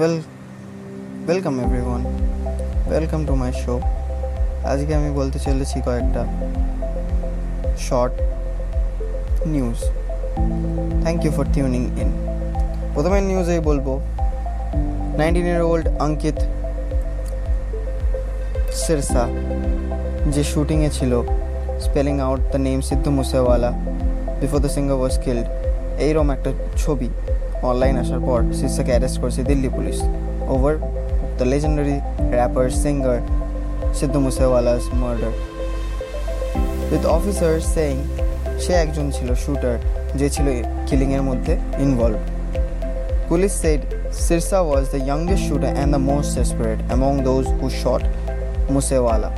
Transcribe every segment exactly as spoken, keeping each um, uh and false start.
well welcome everyone, welcome to my show. আজকে আমি বলতে চলেছি কয়েকটা short news. Thank you for tuning in. প্রথমে নিউজে বলবো nineteen year old Ankit Sirsa যে শুটিংয়ে ছিল spelling out the name Sidhu Moosewala before the singer was killed, এইরকম একটা ছবি অনলাইন আসার পর সিরসাকে অ্যারেস্ট করেছে Delhi police over the legendary rapper singer Sidhu Moosewala's murder with officer saying সে একজন ছিল শুটার যে ছিল কিলিংয়ের মধ্যে involve. Police said Sirsa was the youngest shooter and the most desperate among those who shot Moosewala.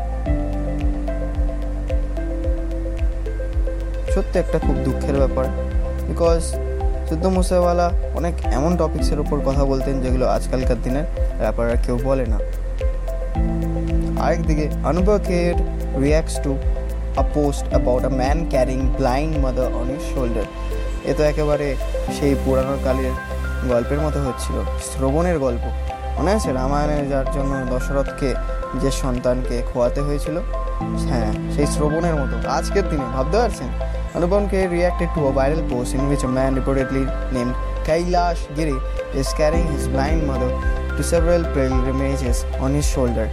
সত্যি একটা খুব দুঃখের ব্যাপার, বিকজ সিদ্ধু মুসেওয়ালা অনেক এমন টপিক্সের উপর কথা বলতেন যেগুলো আজকালকার দিনের র্যাপাররা কেউ বলে না। আরেকদিকে Anupam kid reacts to a post about a man carrying blind mother on his shoulder. এ তো একেবারে সেই পুরানো কালের গল্পের মতো হচ্ছিল, শ্রবণের গল্প। মনে আছে রামায়ণে যার জন্য দশরথকে যে সন্তানকে খোয়াতে হয়েছিল, হ্যাঁ সেই শ্রবণের মতো আজকের দিনে ভাবতে পারছেন। Anupam K reacted to a viral post in which a man reportedly named Kailash Giri is carrying his blind mother to several pilgrimages on his shoulder.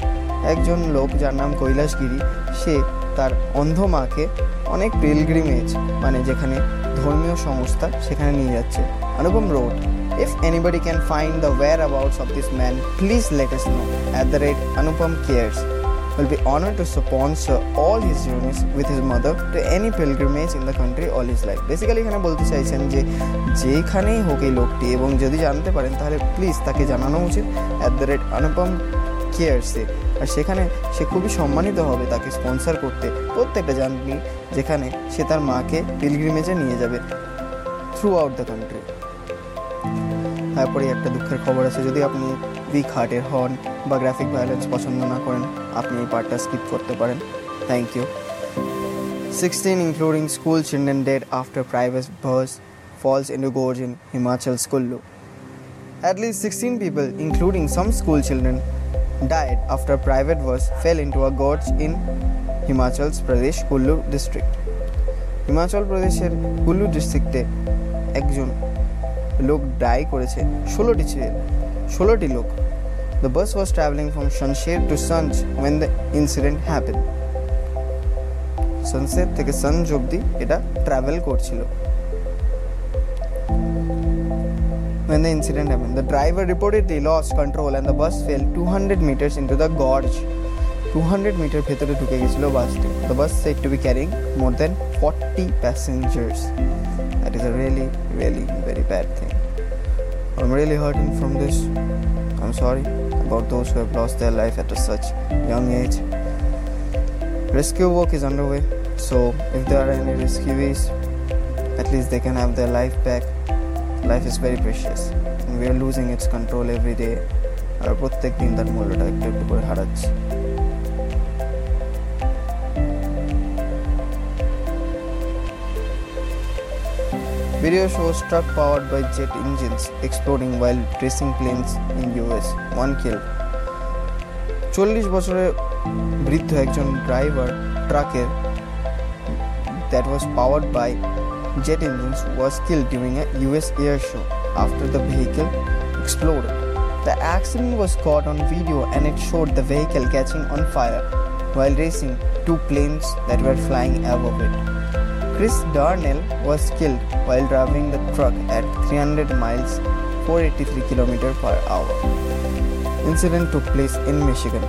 একজন লোক যার নাম কৈলাশ গিরি সে তার অন্ধ মাকে অনেক পিলগ্রিমেজ মানে যেখানে ধর্মীয় সংস্থা সেখানে নিয়ে যাচ্ছে। Anupam wrote, if anybody can find the whereabouts of this man, please let us know. At the rate Anupam cares. Will be honored to sponsor all his journeys with his mother to any pilgrimage in the country all his life. Basically এখানে বলতে চাইছেন যে যেখানেই হোক এই লোকটি এবং যদি জানতে পারেন তাহলে প্লিজ তাকে জানানো উচিত অ্যাট দ্য রেট Anupam কেয়ার্সে, আর সেখানে সে খুবই সম্মানিত হবে তাকে স্পন্সার করতে প্রত্যেকটা জার্নি যেখানে সে তার মাকে পিলগ্রিমেজে নিয়ে যাবে থ্রু আউট দ্য কান্ট্রি। তারপরে একটা দুঃখের খবর আছে, যদি আপনি উইক হার্টের হন বা গ্রাফিক ভায়োলেন্স পছন্দ না করেন আপনি এই পার্টটা স্কিপ করতে পারেন। Thank you. Sixteen including school children dead after private bus falls into gorge in Himachal Kullu. At least sixteen people including some school children died after a private bus fell into a gorge in Himachal Pradesh Kullu district. Himachal Pradesh er Kullu district e ekjon lok die koreche sixteen ti lok. The bus was traveling from Shamsher to Sanj when the incident happened. Shamsher theke Sanj obdi eta travel korchilo. When the incident happened, the driver reportedly lost control and the bus fell two hundred meters into the gorge. two hundred meter bhitore dhuke gechilo bus ti. The bus said to be carrying more than forty passengers. That is a really really very bad thing. I'm really hurting from this. I'm sorry about those who have lost their life at a such young age. Rescue work is underway, so if there are any rescuees, at least they can have their life back. Life is very precious and we are losing its control every day. Our prottek din tar mullota ekটু একটু করে হারাচ্ছি। Video shows truck powered by jet engines exploding while tracing planes in U S. One killed. চল্লিশ বছরের বৃদ্ধ একজন driver ট্রাকের that was powered by jet engines was killed during a U S air show after the vehicle exploded. The accident was caught on video and it showed the vehicle catching on fire while racing two planes that were flying above it. Chris Darnell was killed while driving the truck at three hundred miles, four hundred eighty-three kilometers per hour. Incident took place in Michigan.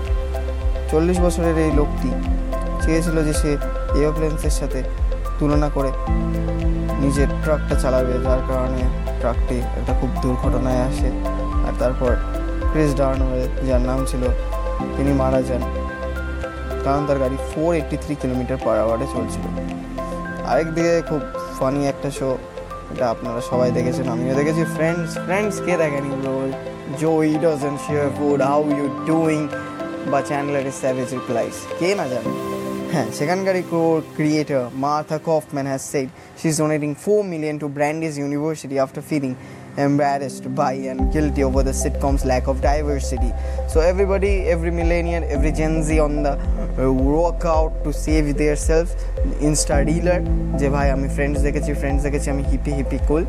চল্লিশ বছরের এই লোকটি চেয়েছিল যে সে এয়ারপ্লেনের সাথে তুলনা করে নিজের ট্রাকটা চালাবে, যার কারণে ট্রাকটি একটা খুব দুর্ঘটনায় আসে আর তারপর ক্রিস ডার্নওয়েল যার নাম ছিল তিনি মারা যান কারণ তার গাড়ি four eighty three kilometre per আওয়ারে চলছিল। আরেকদিকে খুব ফানি একটা শো, এটা আপনারা সবাই দেখেছেন, আমিও দেখেছি। ফ্রেন্ডস ফ্রেন্ডস কে দেখেনি বল Joey doesn't share food how you doing বা চ্যানেলের স্যাভেজ রিপ্লাইস কে না জানে। হ্যাঁ, সেখানকারই co-creator Marta Kauffman has said she is donating four million to Brandeis University after feeling embarrassed by and guilty over the sitcom's lack of diversity. So everybody, every millennial, every Gen Z on the walk out to save their self, Insta dealer, je bhai, ami friends dekechi, friends dekechi, ami hippie, hippie, cool.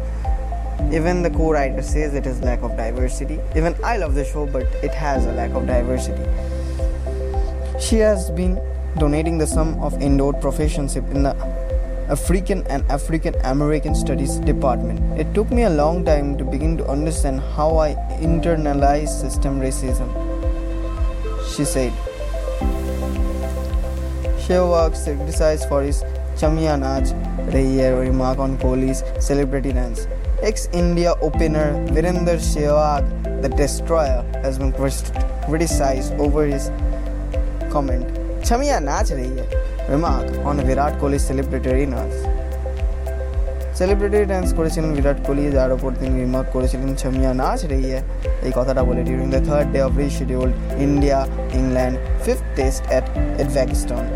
Even the co-writer says it is lack of diversity. Even I love the show, but it has a lack of diversity. She has been donating the sum of endured professorship in the African and African American Studies department. It took me a long time to begin to understand how I internalized system racism, she said. Sehwag criticized for his Chamiya Naach Rahi Hai remark on Kohli's celebrity dance. Ex-India opener Virender Sehwag, the destroyer, has been criticized over his comment, Chamiya Naach Rahi Hai, remark on Virat Kohli's celebratory dance. Celebratory dance korechilen Virat Kohli, jar upor tini remark korechilen Chamiya Naach Rahi Hai, ei kotha ta bole during the third day of rescheduled India England fifth test at Edgbaston.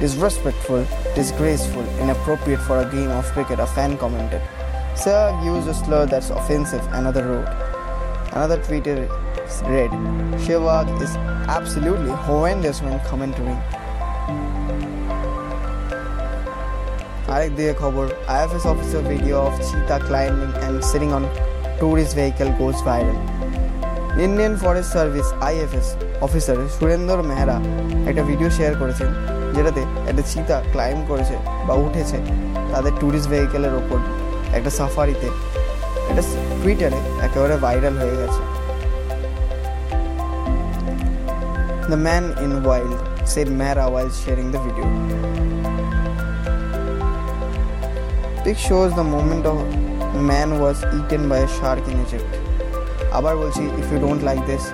Disrespectful, disgraceful, inappropriate for a game of cricket, a fan commented. Sehwag used a slur that's offensive, another wrote. Another tweeted read, Sehwag is absolutely horrendous when commenting. Arek diye khobor, I F S officer video of cheetah climbing and sitting on tourist vehicle goes viral. Indian Forest Service I F S officer Surender Mehra ekta video share korechen যেটাতে একটা চিতা climb করেছে বা উঠেছে তাদের tourist ভেহিকেলের ওপর একটা সাফারিতে, এটা টুইটারে একেবারে ভাইরাল হয়ে গেছে। The man in wild said Mehra while sharing the video. Pic shows the moment of man was eaten by a shark in Egypt. আবার বলছি, if you don't like this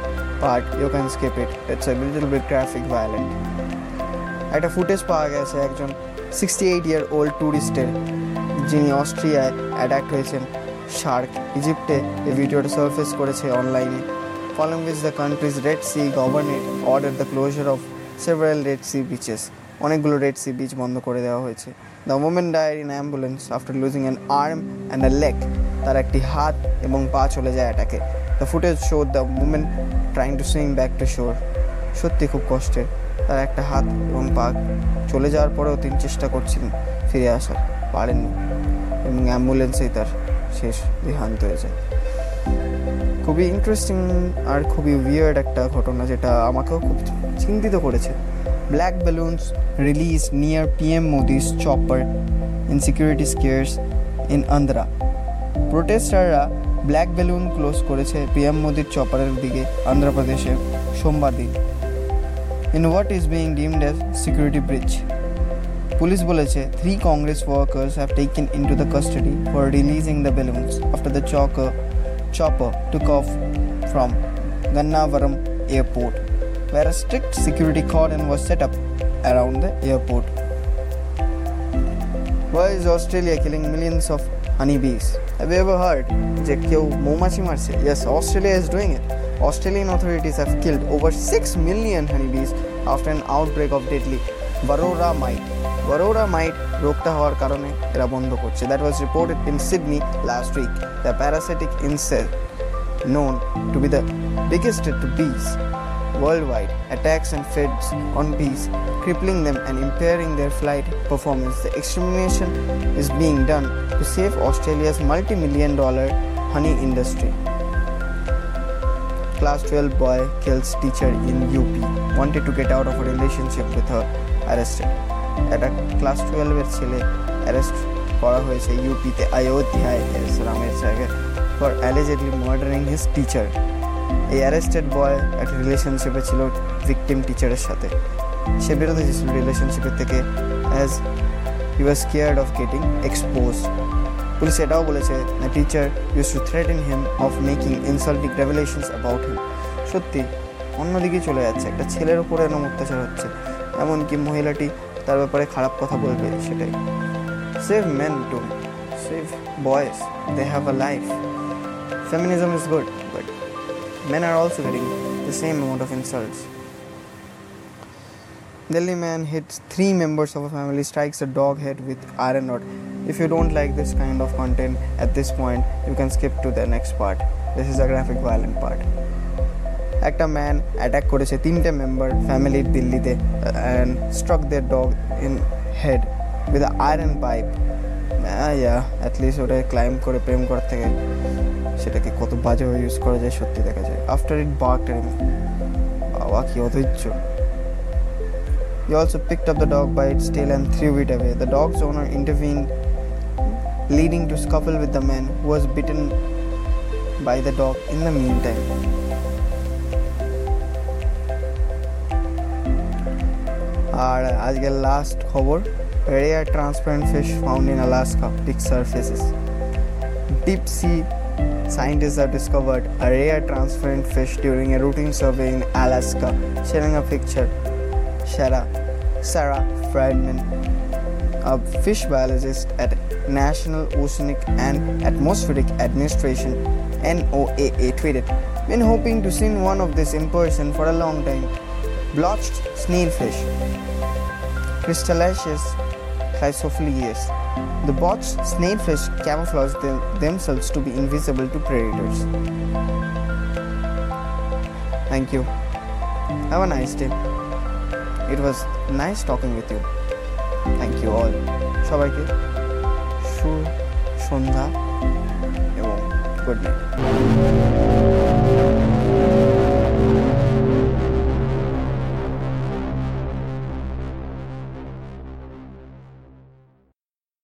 part, you can skip it. It's a little bit graphic, violent. একটা footage পাওয়া গেছে একজন sixty eight year old ট্যুরিস্টের, যিনি অস্ট্রিয়ায় attack হয়েছেন শার্ক, ইজিপ্টে এই ভিডিওটা সার্ফেস করেছে অনলাইনে। Following which the countries Red Sea government order the closure of several Red Sea beaches, অনেকগুলো রেড সি বিচ বন্ধ করে দেওয়া হয়েছে। The woman Dier in ambulance after losing an arm and a leg, তার একটি হাত এবং পা চলে যায় অ্যাটাকে। The footage show the woman trying to swim back to shore, সত্যি খুব কষ্টের, তার একটা হাত এবং পা চলে যাওয়ার পরেও তিনি চেষ্টা করছিলেন ফিরে আসার, পারেননি এবং অ্যাম্বুলেন্সেই তার শেষ দেহান্ত হয়ে যায়। খুবই ইন্টারেস্টিং আর খুবই উইয়ার্ড একটা ঘটনা, যেটা আমাকেও খুব চিন্তিত করেছে। Black balloons release near PM Modi's chopper in security scares in Andhra. প্রোটেস্টাররা ব্ল্যাক বেলুন ক্লোজ করেছে পিএম মোদির চপারের দিকে আন্ধ্রপ্রদেশে সোমবার দিন, in what is being deemed as security breach. Police boleche three Congress workers have taken into the custody for releasing the balloons after the chopper chopper took off from Gannavaram airport, where a strict security cordon was set up around the airport. Why is Australia killing millions of honeybees? Have you ever heard je keu momachi marche? Yes, Australia is doing it. Australian authorities have killed over six million honeybees after an outbreak of deadly Varroa mite. Varroa mite rokta howar karone era bondho korche. That was reported in Sydney last week. The parasitic insect, known to be the biggest threat to bees worldwide, attacks and feeds on bees, crippling them and impairing their flight performance. The extermination is being done to save Australia's multi-million dollar honey industry. Class twelve boy kills teacher in U P, wanted to get out of a relationship with her, arrested. At a class twelve এর ছেলে arrest করা হয়েছে ইউপিতে আয়োধ্যায় ইসলামের জায়গায় for allegedly murdering his teacher. এই arrested boy একটা রিলেশনশিপে ছিল victim টিচারের সাথে, সে বেরোতে চেয়েছিল রিলেশনশিপের থেকে as he was scared of getting exposed. Police এটাও বলেছে না teacher use to threaten him of making insulting revelations about him. সত্যি অন্যদিকে চলে যাচ্ছে, একটা ছেলের উপরে এরকম অত্যাচার হচ্ছে, এমনকি মহিলাটি তার ব্যাপারে খারাপ কথা বলবে। সেটাই save men to save boys, they have a life. Feminism is good, but men are also getting the same amount of insults. Delhi man hits three members of a family, strikes a dog head with iron rod. If you don't like this kind of content at this point, you can skip to the next part. This is the graphic violent part. একটা man attack করেছে তিনটে member ফ্যামিলির দিল্লিতে and struck their dog in head with a iron pipe. Yeah at least ওটা climb করে প্রেম করার থেকে সেটাকে কত বাজেভাবে ইউজ করা যায় সত্যি দেখা যায়। আফটার ইট বার্কড এট হিম, বাবা কি অধৈর্য। He also picked up the dog by its tail and threw it away. The dog's owner intervened, leading to scuffle with the man who was bitten by the dog in the meantime. আর আজকের last খবর, rare transparent fish found in Alaska deep surfaces. Deep sea scientists have discovered a rare transparent fish during a routine survey in Alaska, sharing a picture Sarah Sarah Friedman, a fish biologist at National Oceanic and Atmospheric Administration N O A A, tweeted, "Been hoping to see one of this in person for a long time. Blotched snailfish, Crystallichthys chrysophilius. The blotched snailfish camouflage them, themselves to be invisible to predators." Thank you. Have a nice day. It was nice talking with you. Thank you all. সবাইকে শুভ সন্ধ্যা এবং good night.